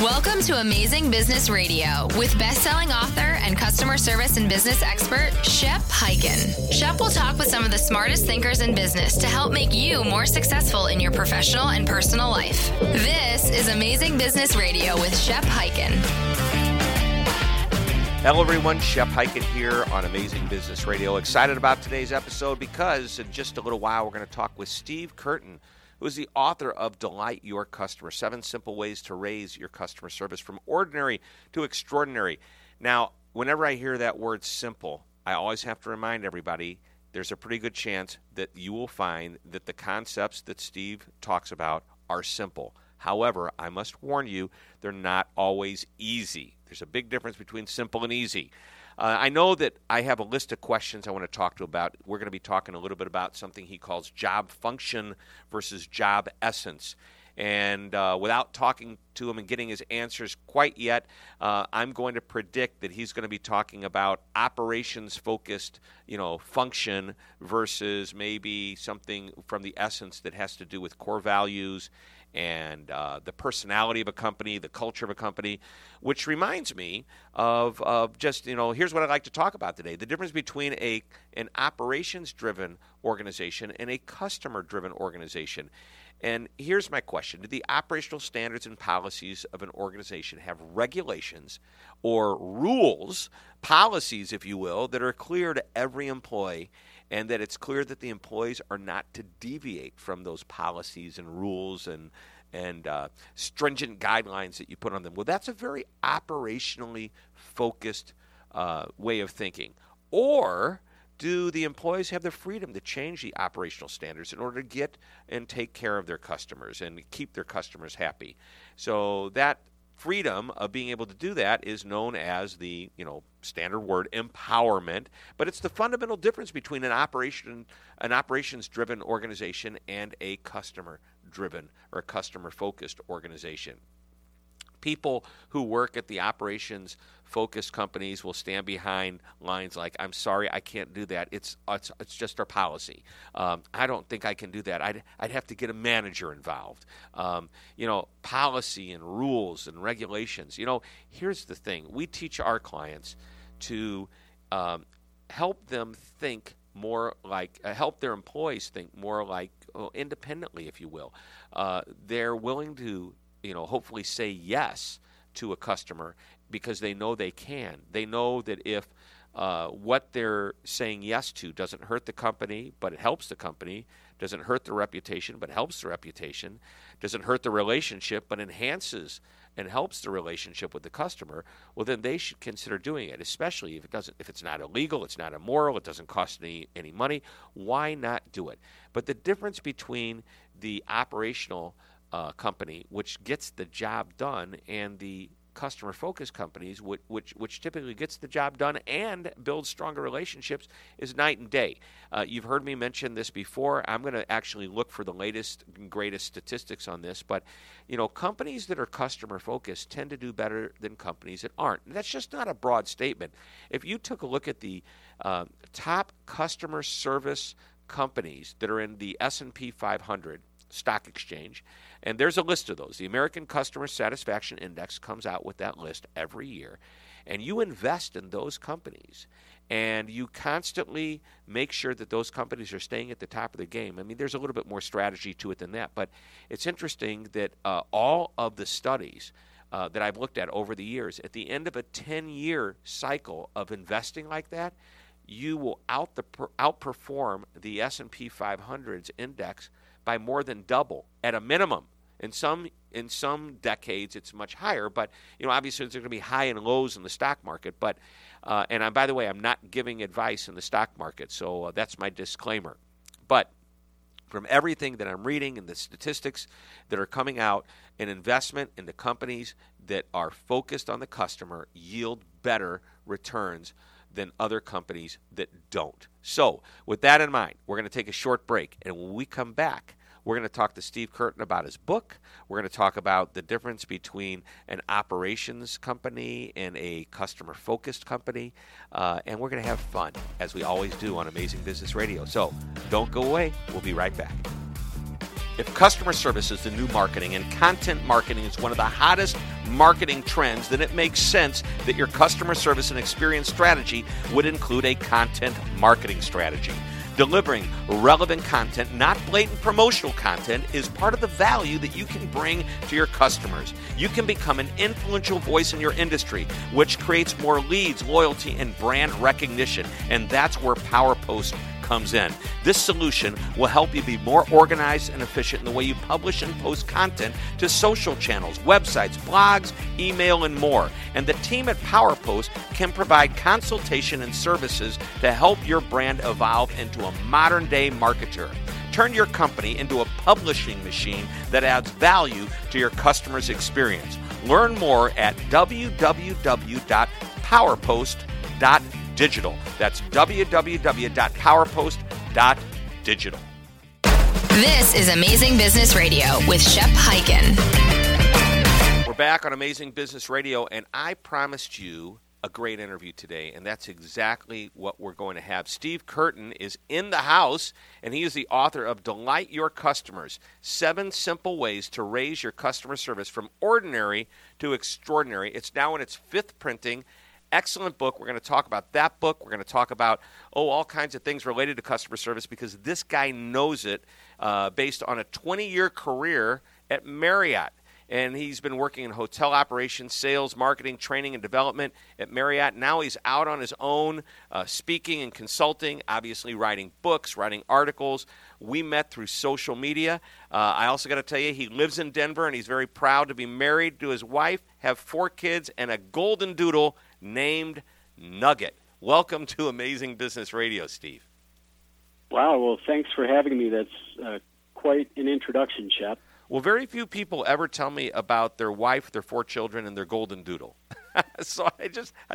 Welcome to Amazing Business Radio with best-selling author and customer service and business expert, Shep Hyken. Shep will talk with some of the smartest thinkers in business to help make you more successful in your professional and personal life. This is Amazing Business Radio with Shep Hyken. Hello, everyone. Shep Hyken here on Amazing Business Radio. Excited about today's episode because in just a little while, we're going to talk with Steve Curtin, who is the author of Delight Your Customer, 7 Simple Ways to Raise Your Customer Service from Ordinary to Extraordinary. Now, whenever I hear that word simple, I always have to remind everybody there's a pretty good chance that you will find that the concepts that Steve talks about are simple. However, I must warn you, they're not always easy. There's a big difference between simple and easy. I know that I have a list of questions I want to talk to about. We're going to be talking a little bit about something he calls job function versus job essence. And without talking to him and getting his answers quite yet, I'm going to predict that he's going to be talking about operations-focused, function versus maybe something from the essence that has to do with core values and the personality of a company, the culture of a company, which reminds me of just, here's what I'd like to talk about today, the difference between an operations-driven organization and a customer-driven organization. And here's my question. Do the operational standards and policies of an organization have regulations or rules, policies, if you will, that are clear to every employee and that it's clear that the employees are not to deviate from those policies and rules and stringent guidelines that you put on them? Well, that's a very operationally focused way of thinking. Or do the employees have the freedom to change the operational standards in order to get and take care of their customers and keep their customers happy? So that freedom of being able to do that is known as the, standard word empowerment, but it's the fundamental difference between an operations-driven organization and a customer-driven or a customer-focused organization. People who work at the operations-focused companies will stand behind lines like, "I'm sorry, I can't do that. It's just our policy. I don't think I can do that. I'd have to get a manager involved." Policy and rules and regulations. Here's the thing: we teach our clients to help them think more like, help their employees think more like independently, if you will. They're willing to hopefully say yes to a customer because they know they can. They know that if what they're saying yes to doesn't hurt the company, but it helps the company, doesn't hurt the reputation, but helps the reputation, doesn't hurt the relationship, but enhances and helps the relationship with the customer, well, then they should consider doing it, especially if it's not illegal, it's not immoral, it doesn't cost any money. Why not do it? But the difference between the operational company, which gets the job done, and the customer-focused companies, which typically gets the job done and builds stronger relationships, is night and day. You've heard me mention this before. I'm going to actually look for the latest and greatest statistics on this, but companies that are customer-focused tend to do better than companies that aren't. And that's just not a broad statement. If you took a look at the top customer service companies that are in the S&P 500, stock exchange, and there's a list of those. The American Customer Satisfaction Index comes out with that list every year, and you invest in those companies, and you constantly make sure that those companies are staying at the top of the game. I mean, there's a little bit more strategy to it than that, but it's interesting that all of the studies that I've looked at over the years, at the end of a 10-year cycle of investing like that, you will outperform the S&P 500's index by more than double at a minimum. In some decades, it's much higher, but obviously there's going to be high and lows in the stock market. But by the way, I'm not giving advice in the stock market, so that's my disclaimer. But from everything that I'm reading and the statistics that are coming out, an investment in the companies that are focused on the customer yield better returns than other companies that don't. So with that in mind, we're going to take a short break. And when we come back, we're going to talk to Steve Curtin about his book. We're going to talk about the difference between an operations company and a customer-focused company. And we're going to have fun, as we always do on Amazing Business Radio. So don't go away. We'll be right back. If customer service is the new marketing and content marketing is one of the hottest marketing trends, then it makes sense that your customer service and experience strategy would include a content marketing strategy. Delivering relevant content, not blatant promotional content, is part of the value that you can bring to your customers. You can become an influential voice in your industry, which creates more leads, loyalty, and brand recognition. And that's where PowerPost comes in. This solution will help you be more organized and efficient in the way you publish and post content to social channels, websites, blogs, email, and more. And the team at PowerPost can provide consultation and services to help your brand evolve into a modern-day marketer. Turn your company into a publishing machine that adds value to your customer's experience. Learn more at www.powerpost.com. Digital. That's www.powerpost.digital. This is Amazing Business Radio with Shep Hyken. We're back on Amazing Business Radio, and I promised you a great interview today, and that's exactly what we're going to have. Steve Curtin is in the house, and he is the author of Delight Your Customers, 7 Simple Ways to Raise Your Customer Service from Ordinary to Extraordinary. It's now in its 5th printing. Excellent book. We're going to talk about that book. We're going to talk about, all kinds of things related to customer service because this guy knows it based on a 20-year career at Marriott. And he's been working in hotel operations, sales, marketing, training, and development at Marriott. Now he's out on his own, speaking and consulting, obviously writing books, writing articles. We met through social media. I also got to tell you, he lives in Denver, and he's very proud to be married to his wife, have 4 kids, and a golden doodle named Nugget. Welcome to Amazing Business Radio, Steve. Wow, well, thanks for having me. That's quite an introduction, Shep. Well, very few people ever tell me about their wife, their 4 children, and their golden doodle. So I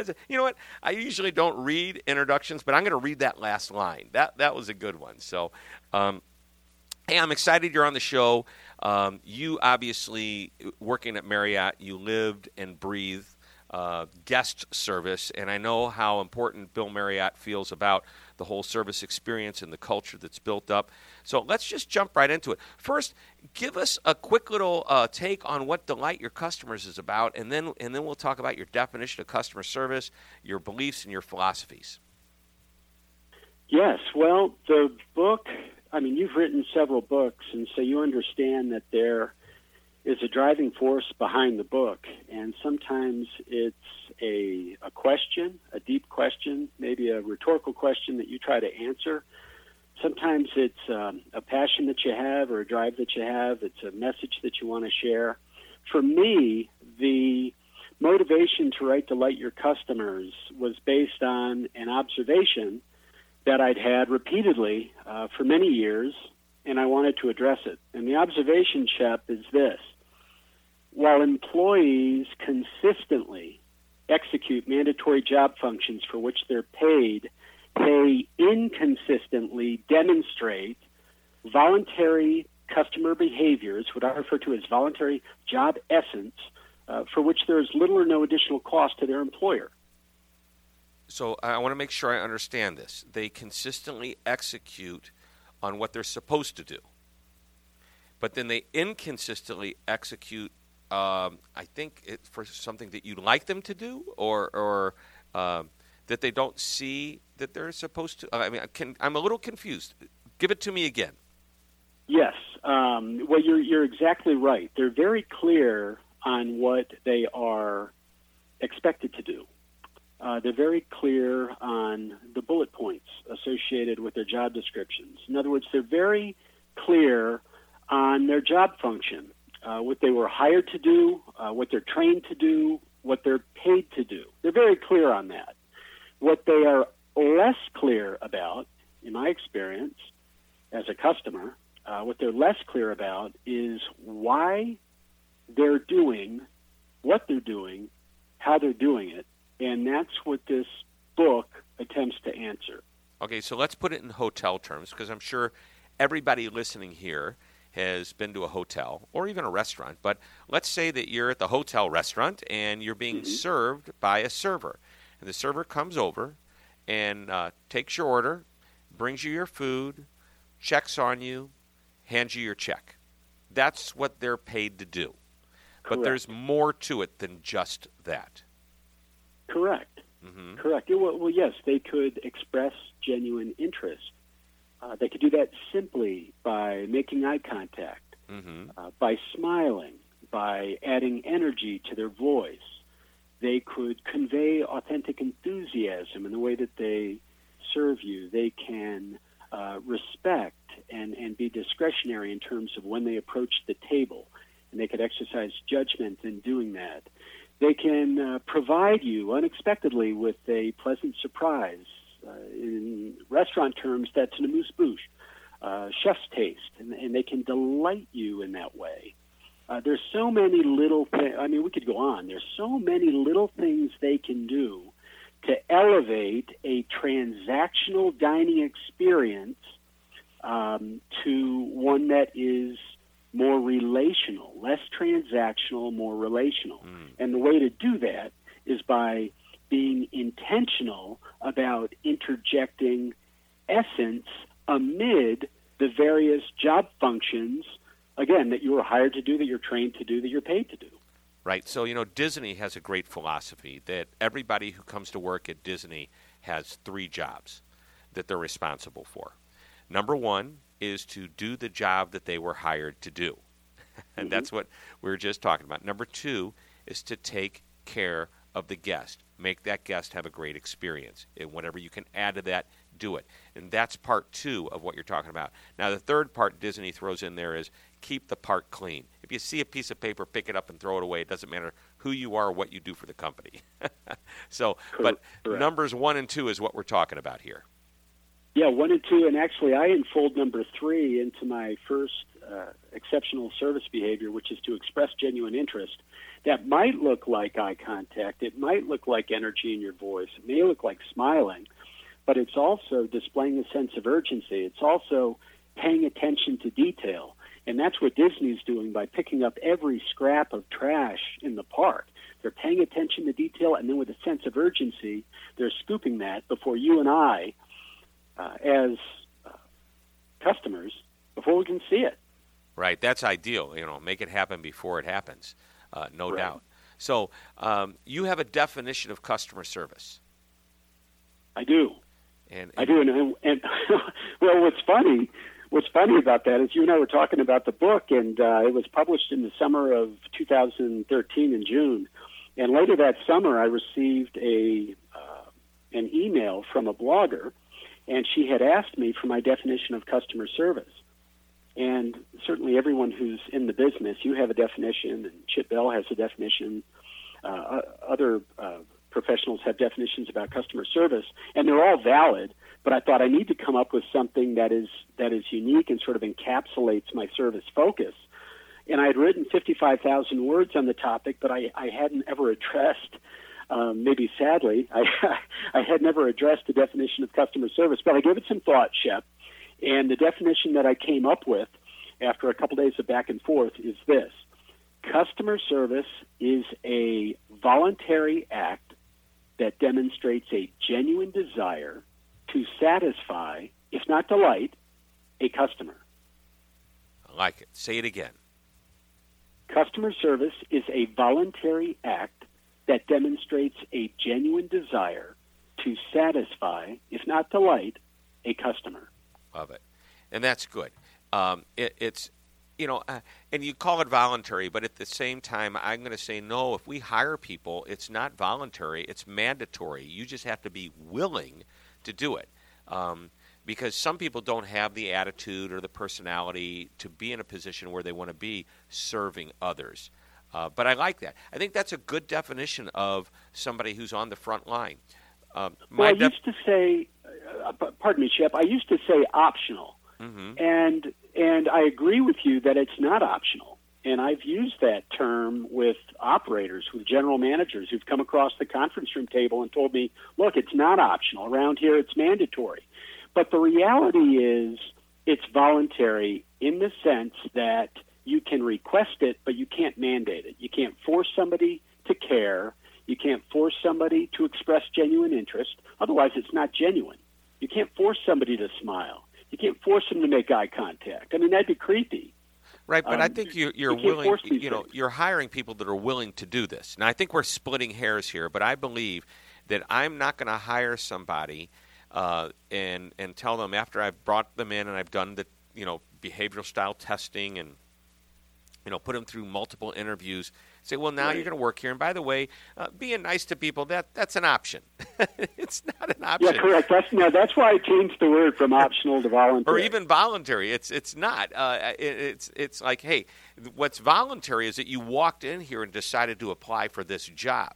said, you know what? I usually don't read introductions, but I'm going to read that last line. That was a good one. So, hey, I'm excited you're on the show. You obviously, working at Marriott, you lived and breathed guest service, and I know how important Bill Marriott feels about the whole service experience and the culture that's built up. So let's just jump right into it. First, give us a quick little take on what Delight Your Customers is about, and then we'll talk about your definition of customer service, your beliefs, and your philosophies. Yes, well, the book, I mean, you've written several books, and so you understand that they're is a driving force behind the book, and sometimes it's a question, a deep question, maybe a rhetorical question that you try to answer. Sometimes it's a passion that you have or a drive that you have. It's a message that you want to share. For me, the motivation to write Delight Your Customers was based on an observation that I'd had repeatedly for many years, and I wanted to address it. And the observation, Shep, is this. While employees consistently execute mandatory job functions for which they're paid, they inconsistently demonstrate voluntary customer behaviors, what I refer to as voluntary job essence, for which there is little or no additional cost to their employer. So I want to make sure I understand this. They consistently execute on what they're supposed to do, but then they inconsistently execute. I think it's for something that you like them to do, or that they don't see that they're supposed to. I mean, I'm a little confused. Give it to me again. Yes. Well, you're exactly right. They're very clear on what they are expected to do. They're very clear on the bullet points associated with their job descriptions. In other words, they're very clear on their job function, what they were hired to do, what they're trained to do, what they're paid to do. They're very clear on that. What they are less clear about, in my experience as a customer, what they're less clear about is why they're doing what they're doing, how they're doing it. And that's what this book attempts to answer. Okay, so let's put it in hotel terms, because I'm sure everybody listening here has been to a hotel or even a restaurant. But let's say that you're at the hotel restaurant and you're being served by a server. And the server comes over and takes your order, brings you your food, checks on you, hands you your check. That's what they're paid to do. Correct. But there's more to it than just that. Correct. Mm-hmm. Correct. Well, yes, they could express genuine interest. They could do that simply by making eye contact, mm-hmm. By smiling, by adding energy to their voice. They could convey authentic enthusiasm in the way that they serve you. They can respect and be discretionary in terms of when they approach the table, and they could exercise judgment in doing that. They can provide you unexpectedly with a pleasant surprise. In restaurant terms, that's an amuse-bouche, chef's taste, and they can delight you in that way. There's so many little things. I mean, we could go on. There's so many little things they can do to elevate a transactional dining experience to one that is more relational, less transactional, more relational. Mm. And the way to do that is by being intentional about interjecting essence amid the various job functions, again, that you were hired to do, that you're trained to do, that you're paid to do. Right. So, you know, Disney has a great philosophy that everybody who comes to work at Disney has three jobs that they're responsible for. Number one is to do the job that they were hired to do. And mm-hmm. that's what we were just talking about. Number two is to take care of the guest. Make that guest have a great experience. And whatever you can add to that, do it. And that's part two of what you're talking about. Now, the third part Disney throws in there is keep the park clean. If you see a piece of paper, pick it up and throw it away. It doesn't matter who you are or what you do for the company. So, but correct. Numbers one and two is what we're talking about here. Yeah, one and two. And actually, I unfold number three into my first exceptional service behavior, which is to express genuine interest. That might look like eye contact. It might look like energy in your voice. It may look like smiling, but it's also displaying a sense of urgency. It's also paying attention to detail. And that's what Disney's doing by picking up every scrap of trash in the park. They're paying attention to detail, and then with a sense of urgency, they're scooping that before you and I, as customers, before we can see it. Right. That's ideal. You know, make it happen before it happens. No right. doubt. So you have a definition of customer service. I do. I do. And well, what's funny about that is you and I were talking about the book, and it was published in the summer of 2013 in June. And later that summer, I received an email from a blogger, and she had asked me for my definition of customer service. And certainly everyone who's in the business, you have a definition, and Chip Bell has a definition. Other professionals have definitions about customer service, and they're all valid. But I thought I need to come up with something that is unique and sort of encapsulates my service focus. And I had written 55,000 words on the topic, but I hadn't ever addressed, maybe sadly, I had never addressed the definition of customer service. But I gave it some thought, Shep. And the definition that I came up with after a couple days of back and forth is this. Customer service is a voluntary act that demonstrates a genuine desire to satisfy, if not delight, a customer. I like it. Say it again. Customer service is a voluntary act that demonstrates a genuine desire to satisfy, if not delight, a customer. Of it, and that's good. It's you know, and you call it voluntary, but at the same time, I'm going to say no. If we hire people, it's not voluntary; it's mandatory. You just have to be willing to do it, because some people don't have the attitude or the personality to be in a position where they want to be serving others. But I like that. I think that's a good definition of somebody who's on the front line. I used to say. Pardon me, Shep. I used to say optional, mm-hmm. and I agree with you that it's not optional. And I've used that term with operators, with general managers who've come across the conference room table and told me, "Look, it's not optional. Around here, it's mandatory." But the reality is, it's voluntary in the sense that you can request it, but you can't mandate it. You can't force somebody to care. You can't force somebody to express genuine interest. Otherwise, it's not genuine. You can't force somebody to smile. You can't force them to make eye contact. I mean, that'd be creepy. Right, but I think you're willing. You know, you're hiring people that are willing to do this. Now, I think we're splitting hairs here, but I believe that I'm not going to hire somebody and tell them after I've brought them in and I've done the behavioral style testing and put them through multiple interviews. Say, well, now you're going to work here, and by the way, being nice to people—that's an option. It's not an option. Yeah, correct. That's why I changed the word from optional to voluntary, or even voluntary. It's not. It's like, hey, what's voluntary is that you walked in here and decided to apply for this job.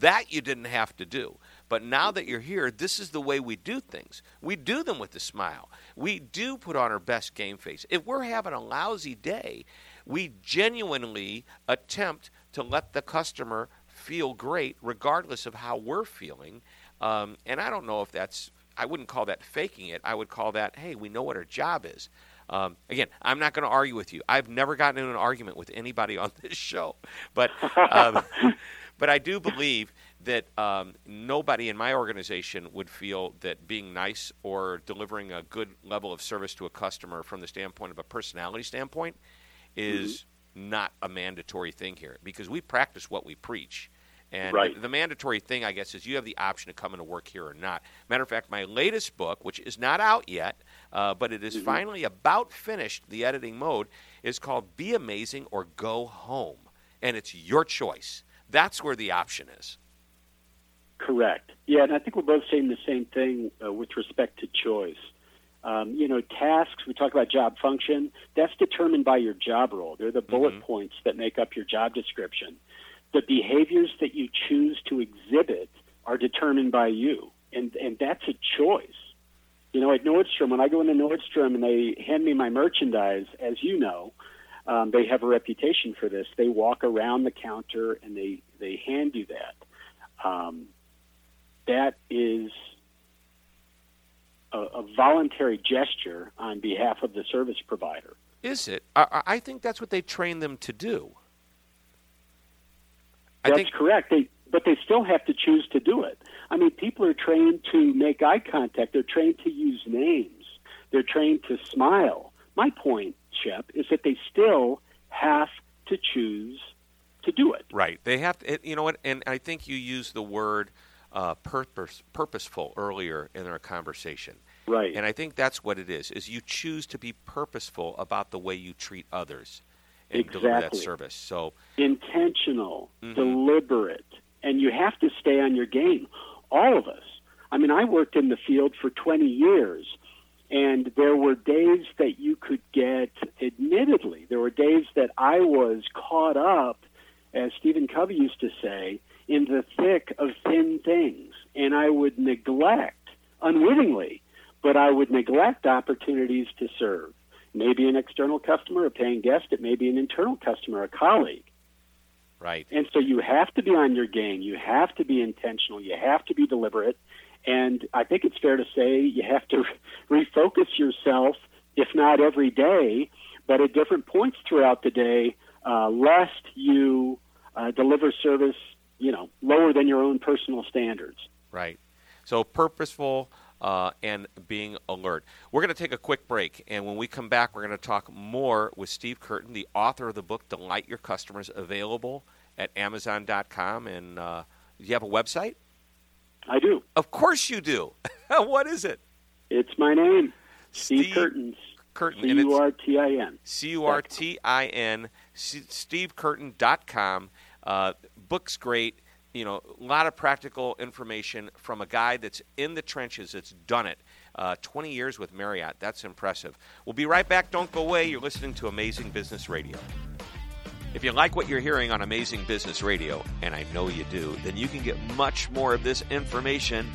That you didn't have to do. But now that you're here, this is the way we do things. We do them with a smile. We do put on our best game face. If we're having a lousy day, we genuinely attempt to let the customer feel great regardless of how we're feeling. And I don't know if that's – I wouldn't call that faking it. I would call that, hey, we know what our job is. Again, I'm not going to argue with you. I've never gotten in an argument with anybody on this show. But but I do believe that nobody in my organization would feel that being nice or delivering a good level of service to a customer from the standpoint of a personality standpoint is not a mandatory thing here, because we practice what we preach. And the mandatory thing, I guess, is you have the option of coming to work here or not. Matter of fact, my latest book, which is not out yet, but it is finally about finished, the editing mode, is called Be Amazing or Go Home. And it's your choice. That's where the option is. Correct. Yeah, and I think we're both saying the same thing with respect to choice. Tasks, we talk about job function, that's determined by your job role. They're the bullet points that make up your job description. The behaviors that you choose to exhibit are determined by you, and that's a choice. You know, at Nordstrom, when I go into Nordstrom and they hand me my merchandise, as you know, they have a reputation for this. They walk around the counter and they hand you that. That is a voluntary gesture on behalf of the service provider. Is it? I think that's what they train them to do. That's correct, but they still have to choose to do it. I mean, people are trained to make eye contact. They're trained to use names. They're trained to smile. My point, Shep, is that they still have to choose to do it. Right. They have to, you know what, and I think you used the word purposeful earlier in our conversation. Right. And I think that's what it is you choose to be purposeful about the way you treat others and deliver that service. So intentional, deliberate, and you have to stay on your game. All of us. I mean, I worked in the field for 20 years, and there were days that you could get, admittedly, there were days that I was caught up, as Stephen Covey used to say, in the thick of thin things, and I would neglect, unwittingly, but I would neglect opportunities to serve. Maybe an external customer, a paying guest, it may be an internal customer, a colleague. Right. And so you have to be on your game. You have to be intentional. You have to be deliberate. And I think it's fair to say you have to refocus yourself, if not every day, but at different points throughout the day, lest you deliver service lower than your own personal standards. Right. So purposeful and being alert. We're going to take a quick break, and when we come back, we're going to talk more with Steve Curtin, the author of the book Delight Your Customers, available at Amazon.com. And do you have a website? I do. Of course you do. What is it? It's my name, Steve Curtin. C-U-R-T-I-N. C-U-R-T-I-N, stevecurtin.com. Book's great, a lot of practical information from a guy that's in the trenches, that's done it. 20 years with Marriott, that's impressive. We'll be right back. Don't go away. You're listening to Amazing Business Radio. If you like what you're hearing on Amazing Business Radio, and I know you do, then you can get much more of this information.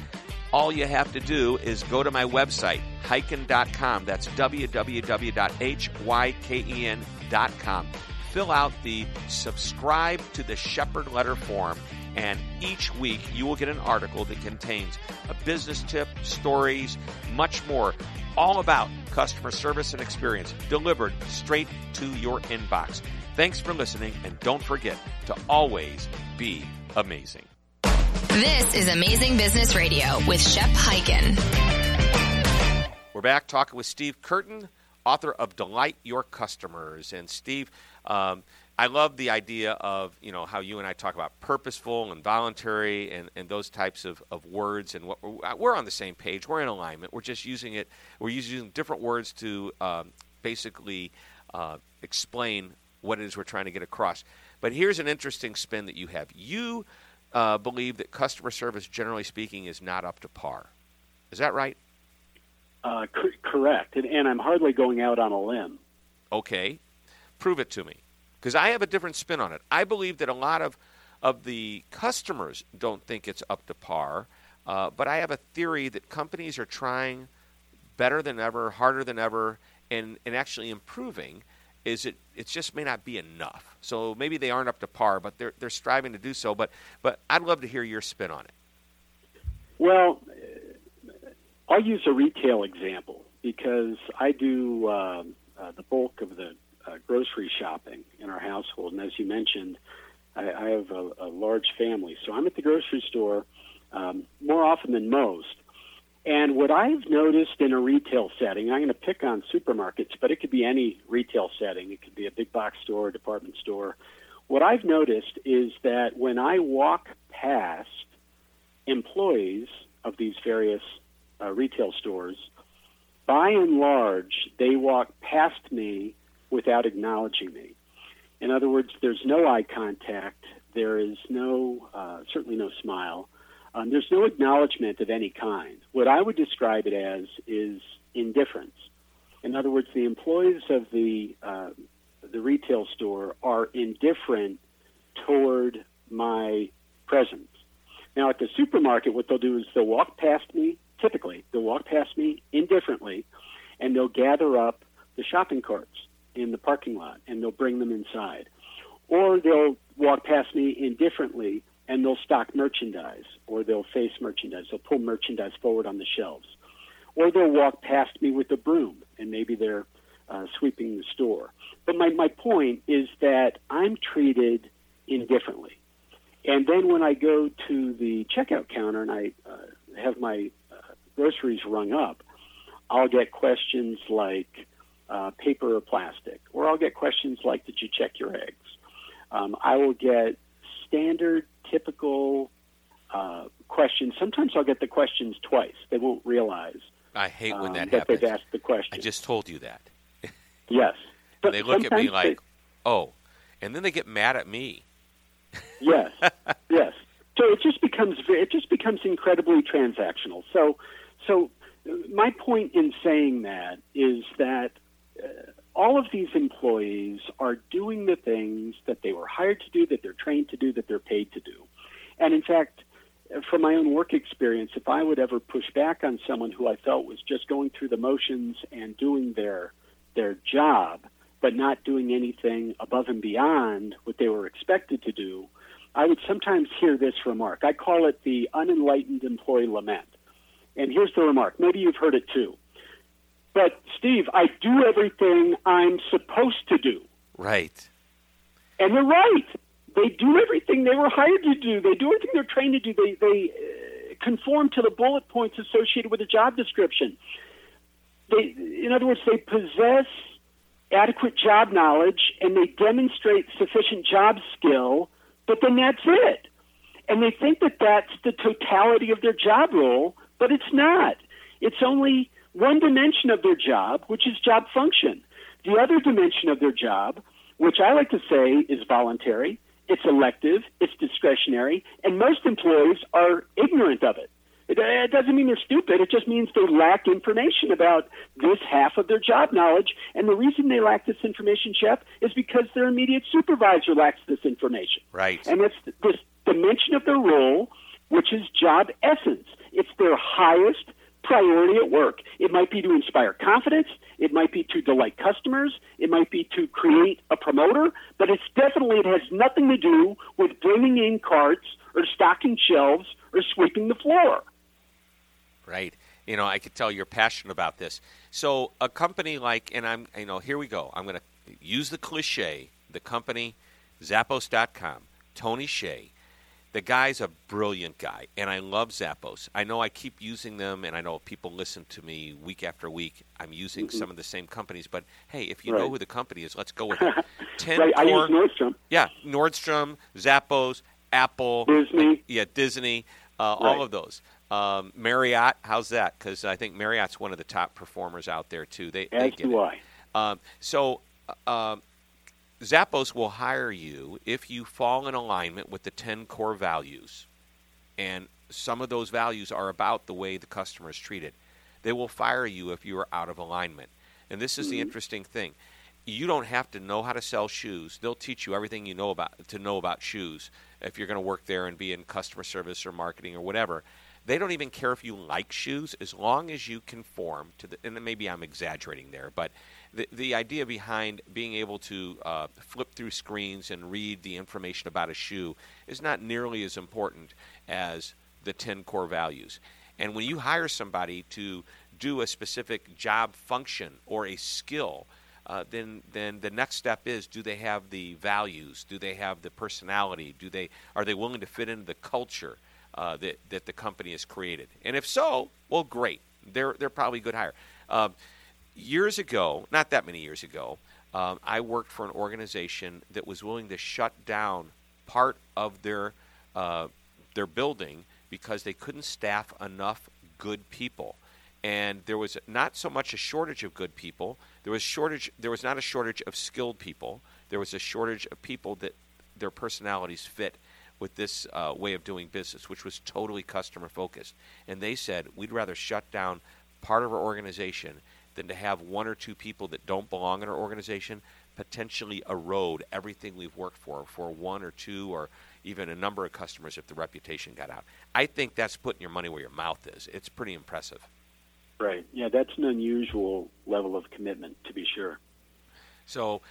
All you have to do is go to my website, hyken.com. That's www.hyken.com. Fill out the subscribe to the Shepherd Letter form, and each week you will get an article that contains a business tip, stories, much more, all about customer service and experience delivered straight to your inbox. Thanks for listening, and don't forget to always be amazing. This is Amazing Business Radio with Shep Hyken. We're back talking with Steve Curtin, author of Delight Your Customers. And Steve, I love the idea of, you know, how you and I talk about purposeful and voluntary and those types of words, and what we're on the same page. We're in alignment. We're just using it. We're using different words to basically explain what it is we're trying to get across. But here's an interesting spin that you have. You believe that customer service, generally speaking, is not up to par. Is that right? Correct. And I'm hardly going out on a limb. Okay. Prove it to me. Because I have a different spin on it. I believe that a lot of the customers don't think it's up to par, but I have a theory that companies are trying better than ever, harder than ever, and actually improving. It just may not be enough. So maybe they aren't up to par, but they're striving to do so. But I'd love to hear your spin on it. Well, I'll use a retail example because I do the bulk of the grocery shopping in our household, and as you mentioned, I have a large family, so I'm at the grocery store more often than most. And what I've noticed in a retail setting, I'm going to pick on supermarkets, but it could be any retail setting. It could be a big box store, department store. What I've noticed is that when I walk past employees of these various retail stores, by and large, they walk past me without acknowledging me. In other words, there's no eye contact. There is no, certainly no smile. There's no acknowledgement of any kind. What I would describe it as is indifference. In other words, the employees of the retail store are indifferent toward my presence. Now, at the supermarket, what they'll do is they'll walk past me, typically, they'll walk past me indifferently, and they'll gather up the shopping carts in the parking lot, and they'll bring them inside. Or they'll walk past me indifferently, and they'll stock merchandise, or they'll face merchandise. They'll pull merchandise forward on the shelves. Or they'll walk past me with a broom, and maybe they're sweeping the store. But my point is that I'm treated indifferently. And then when I go to the checkout counter and I have my groceries rung up, I'll get questions like, paper or plastic, or I'll get questions like, did you check your eggs? I will get standard, typical questions. Sometimes I'll get the questions twice. They won't realize I hate when that happens. They've asked the question. I just told you that. Yes. But and they look at me like, oh, and then they get mad at me. Yes, yes. So it just becomes incredibly transactional. So my point in saying that is that all of these employees are doing the things that they were hired to do, that they're trained to do, that they're paid to do. And in fact, from my own work experience, if I would ever push back on someone who I felt was just going through the motions and doing their job, but not doing anything above and beyond what they were expected to do, I would sometimes hear this remark. I call it the unenlightened employee lament. And here's the remark. Maybe you've heard it too. But, Steve, I do everything I'm supposed to do. Right. And they're right. They do everything they were hired to do. They do everything they're trained to do. They conform to the bullet points associated with the job description. In other words, they possess adequate job knowledge and they demonstrate sufficient job skill, but then that's it. And they think that that's the totality of their job role, but it's not. It's only one dimension of their job, which is job function. The other dimension of their job, which I like to say is voluntary, it's elective, it's discretionary, and most employees are ignorant of it. It doesn't mean they're stupid. It just means they lack information about this half of their job knowledge. And the reason they lack this information, Shep, is because their immediate supervisor lacks this information. Right. And it's this dimension of their role, which is job essence. It's their highest priority at work. It might be to inspire confidence. It might be to delight customers. It might be to create a promoter. But it has nothing to do with bringing in carts or stocking shelves or sweeping the floor. Right. You know, I could tell you're passionate about this. So a company like, and I'm, you know, here we go. I'm going to use the cliche, the company Zappos.com, Tony Hsieh. The guy's a brilliant guy, and I love Zappos. I know I keep using them, and I know people listen to me week after week. I'm using some of the same companies, but, hey, if you know who the company is, let's go with it. I use Nordstrom. Yeah, Nordstrom, Zappos, Apple. Disney. Disney, all of those. Marriott, how's that? Because I think Marriott's one of the top performers out there, too. As do I. Zappos will hire you if you fall in alignment with the 10 core values. And some of those values are about the way the customer is treated. They will fire you if you are out of alignment. And this is the interesting thing. You don't have to know how to sell shoes. They'll teach you everything you know about shoes if you're going to work there and be in customer service or marketing or whatever. They don't even care if you like shoes as long as you conform to the – and maybe I'm exaggerating there, but – The idea behind being able to flip through screens and read the information about a shoe is not nearly as important as the 10 core values. And when you hire somebody to do a specific job function or a skill, then the next step is, do they have the values? Do they have the personality? Are they willing to fit into the culture that the company has created? And if so, well, great. They're probably a good hire. Years ago, not that many years ago, I worked for an organization that was willing to shut down part of their building because they couldn't staff enough good people. And there was not so much a shortage of good people. There was not a shortage of skilled people. There was a shortage of people that their personalities fit with this way of doing business, which was totally customer focused. And they said, we'd rather shut down part of our organization than to have one or two people that don't belong in our organization potentially erode everything we've worked for one or two or even a number of customers if the reputation got out. I think that's putting your money where your mouth is. It's pretty impressive. Right. Yeah, that's an unusual level of commitment, to be sure. So,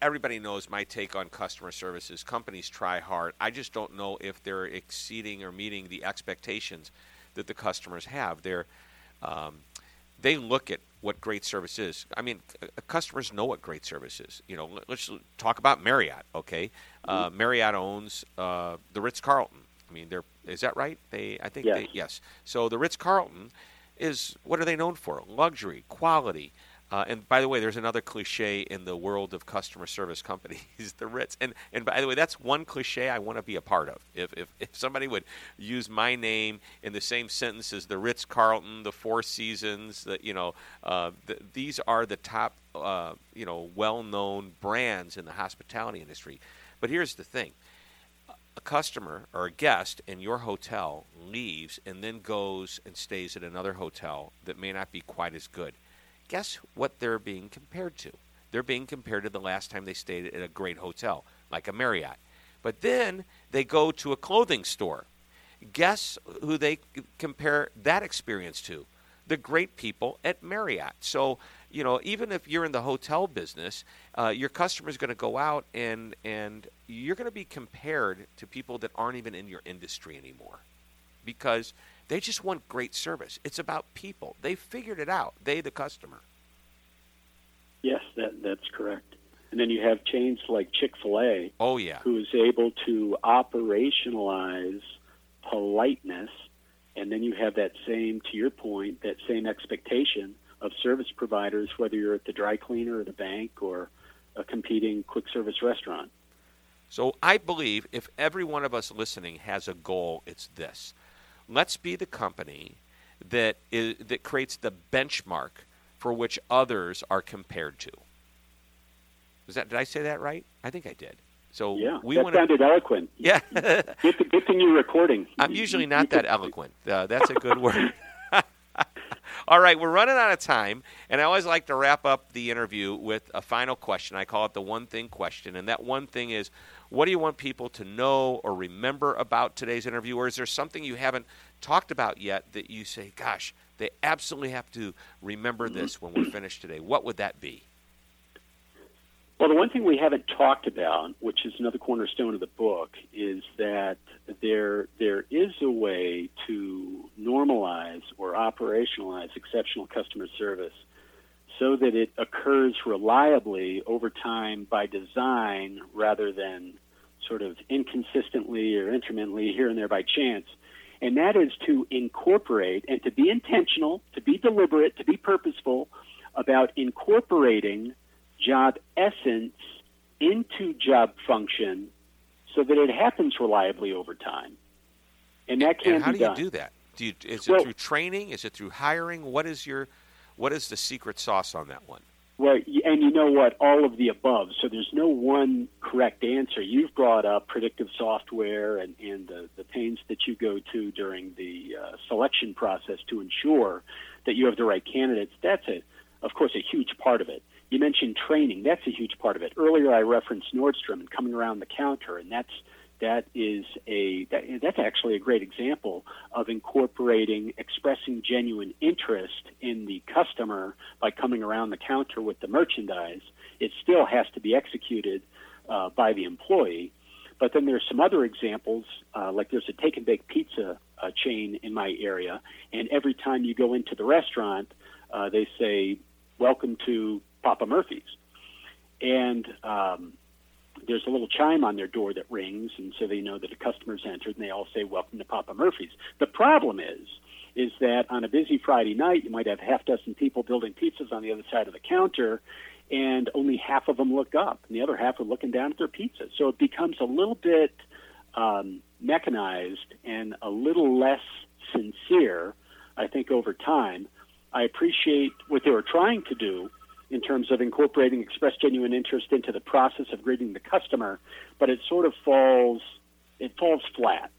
everybody knows my take on customer services. Companies try hard. I just don't know if they're exceeding or meeting the expectations that the customers have. They look at what great service is. I mean, customers know what great service is. You know, let's talk about Marriott, okay? Marriott owns the Ritz Carlton. I mean, is that right? Yes. So the Ritz Carlton is, what are they known for? Luxury, quality. And by the way, there's another cliche in the world of customer service companies, the Ritz. And by the way, that's one cliche I want to be a part of. If somebody would use my name in the same sentence as the Ritz Carlton, the Four Seasons, these are the top, well-known brands in the hospitality industry. But here's the thing. A customer or a guest in your hotel leaves and then goes and stays at another hotel that may not be quite as good. Guess what they're being compared to? They're being compared to the last time they stayed at a great hotel, like a Marriott. But then they go to a clothing store. Guess who they compare that experience to? The great people at Marriott. So, even if you're in the hotel business, your customer's going to go out and you're going to be compared to people that aren't even in your industry anymore because they just want great service. It's about people. They figured it out. They, the customer. Yes, that's correct. And then you have chains like Chick-fil-A. Oh, yeah. Who is able to operationalize politeness. And then you have that same, to your point, that same expectation of service providers, whether you're at the dry cleaner or the bank or a competing quick service restaurant. So I believe if every one of us listening has a goal, it's this. Let's be the company that creates the benchmark for which others are compared to. Did I say that right? I think I did. So yeah, sounded eloquent. Yeah, good thing you're recording. I'm usually not that eloquent. That's a good word. All right, we're running out of time, and I always like to wrap up the interview with a final question. I call it the one thing question, and that one thing is, what do you want people to know or remember about today's interview? Or is there something you haven't talked about yet that you say, gosh, they absolutely have to remember this when we're finished today? What would that be? Well, the one thing we haven't talked about, which is another cornerstone of the book, is that there is a way to normalize or operationalize exceptional customer service so that it occurs reliably over time by design rather than sort of inconsistently or intermittently here and there by chance. And that is to incorporate and to be intentional, to be deliberate, to be purposeful about incorporating job essence into job function so that it happens reliably over time. And that can be done. And how do you do that? Is it through training? Is it through hiring? What is the secret sauce on that one? Well, and you know what? All of the above. So there's no one correct answer. You've brought up predictive software and the pains that you go to during the selection process to ensure that you have the right candidates. That's, of course, a huge part of it. You mentioned training. That's a huge part of it. Earlier, I referenced Nordstrom and coming around the counter, and that's actually a great example of incorporating, expressing genuine interest in the customer by coming around the counter with the merchandise. It still has to be executed by the employee. But then there's some other examples, like there's a take-and-bake pizza chain in my area, and every time you go into the restaurant, they say, "Welcome to Papa Murphy's." And there's a little chime on their door that rings, and so they know that a customer's entered, and they all say, "Welcome to Papa Murphy's." The problem is that on a busy Friday night, you might have half dozen people building pizzas on the other side of the counter, and only half of them look up, and the other half are looking down at their pizza. So it becomes a little bit mechanized and a little less sincere, I think, over time. I appreciate what they were trying to do in terms of incorporating expressed genuine interest into the process of greeting the customer, but it sort of falls flat.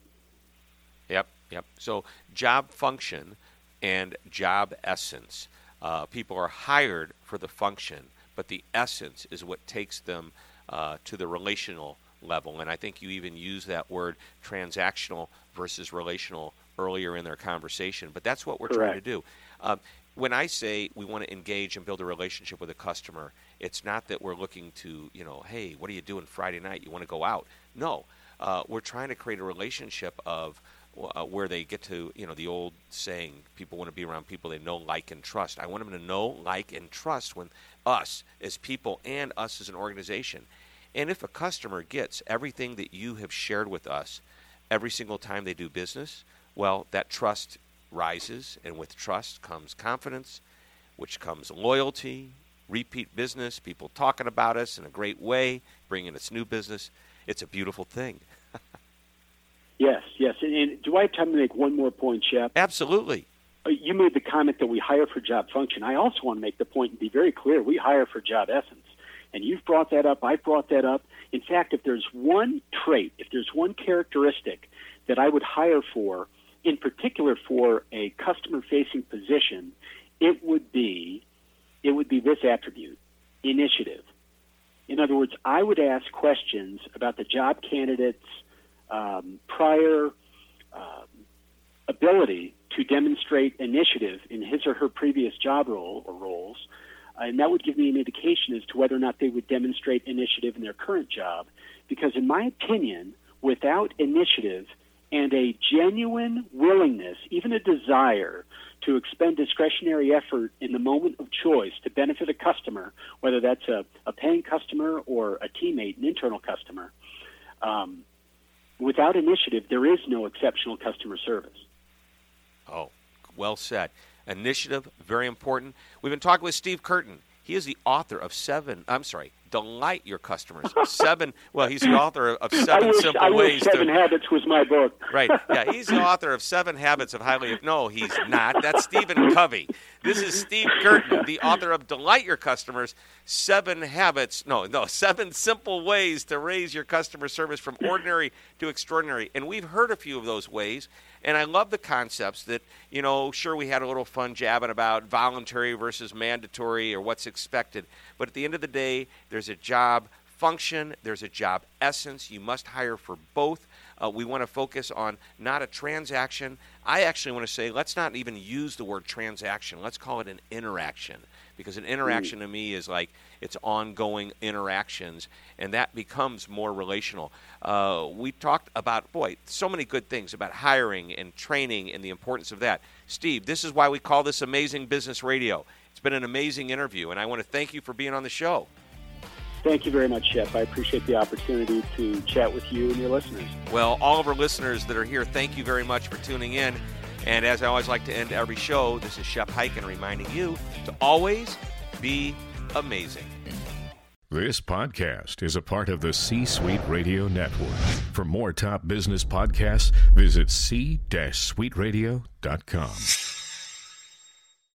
Yep. So job function and job essence. People are hired for the function, but the essence is what takes them to the relational level. And I think you even used that word transactional versus relational earlier in their conversation, but that's what we're Correct. Trying to do. When I say we want to engage and build a relationship with a customer, it's not that we're looking to, hey, what are you doing Friday night? You want to go out? No, we're trying to create a relationship of where they get to, the old saying, people want to be around people they know, like, and trust. I want them to know, like, and trust when us as people and us as an organization. And if a customer gets everything that you have shared with us every single time they do business, well, that trust rises, and with trust comes confidence, which comes loyalty, repeat business, people talking about us in a great way, bringing us new business. It's a beautiful thing. Yes. And do I have time to make one more point, Shep? Absolutely. You made the comment that we hire for job function. I also want to make the point and be very clear, we hire for job essence. And you've brought that up, I've brought that up. In fact, if there's one trait, if there's one characteristic that I would hire for, in particular for a customer-facing position, it would be this attribute, initiative. In other words, I would ask questions about the job candidate's prior ability to demonstrate initiative in his or her previous job role or roles, and that would give me an indication as to whether or not they would demonstrate initiative in their current job, because in my opinion, without initiative and a genuine willingness, even a desire, to expend discretionary effort in the moment of choice to benefit a customer, whether that's a paying customer or a teammate, an internal customer, without initiative, there is no exceptional customer service. Oh, well said. Initiative, very important. We've been talking with Steve Curtin. He is the author of Delight Your Customers. He's the author of Seven Simple Ways. Seven Habits was my book. Right. Yeah, he's the author of Seven Habits of Highly... No, he's not. That's Stephen Covey. This is Steve Curtin, the author of Delight Your Customers, Seven Simple Ways to Raise Your Customer Service from Ordinary to Extraordinary. And we've heard a few of those ways, and I love the concepts that, sure, we had a little fun jabbing about voluntary versus mandatory or what's expected. But at the end of the day, there's a job function, there's a job essence. You must hire for both. We want to focus on not a transaction. I actually want to say let's not even use the word transaction. Let's call it an interaction, because an interaction to me is like it's ongoing interactions, and that becomes more relational. We talked about, so many good things about hiring and training and the importance of that. Steve, this is why we call this Amazing Business Radio. It's been an amazing interview, and I want to thank you for being on the show. Thank you very much, Shep. I appreciate the opportunity to chat with you and your listeners. Well, all of our listeners that are here, thank you very much for tuning in. And as I always like to end every show, this is Shep Hyken reminding you to always be amazing. This podcast is a part of the C Suite Radio Network. For more top business podcasts, visit c-suiteradio.com.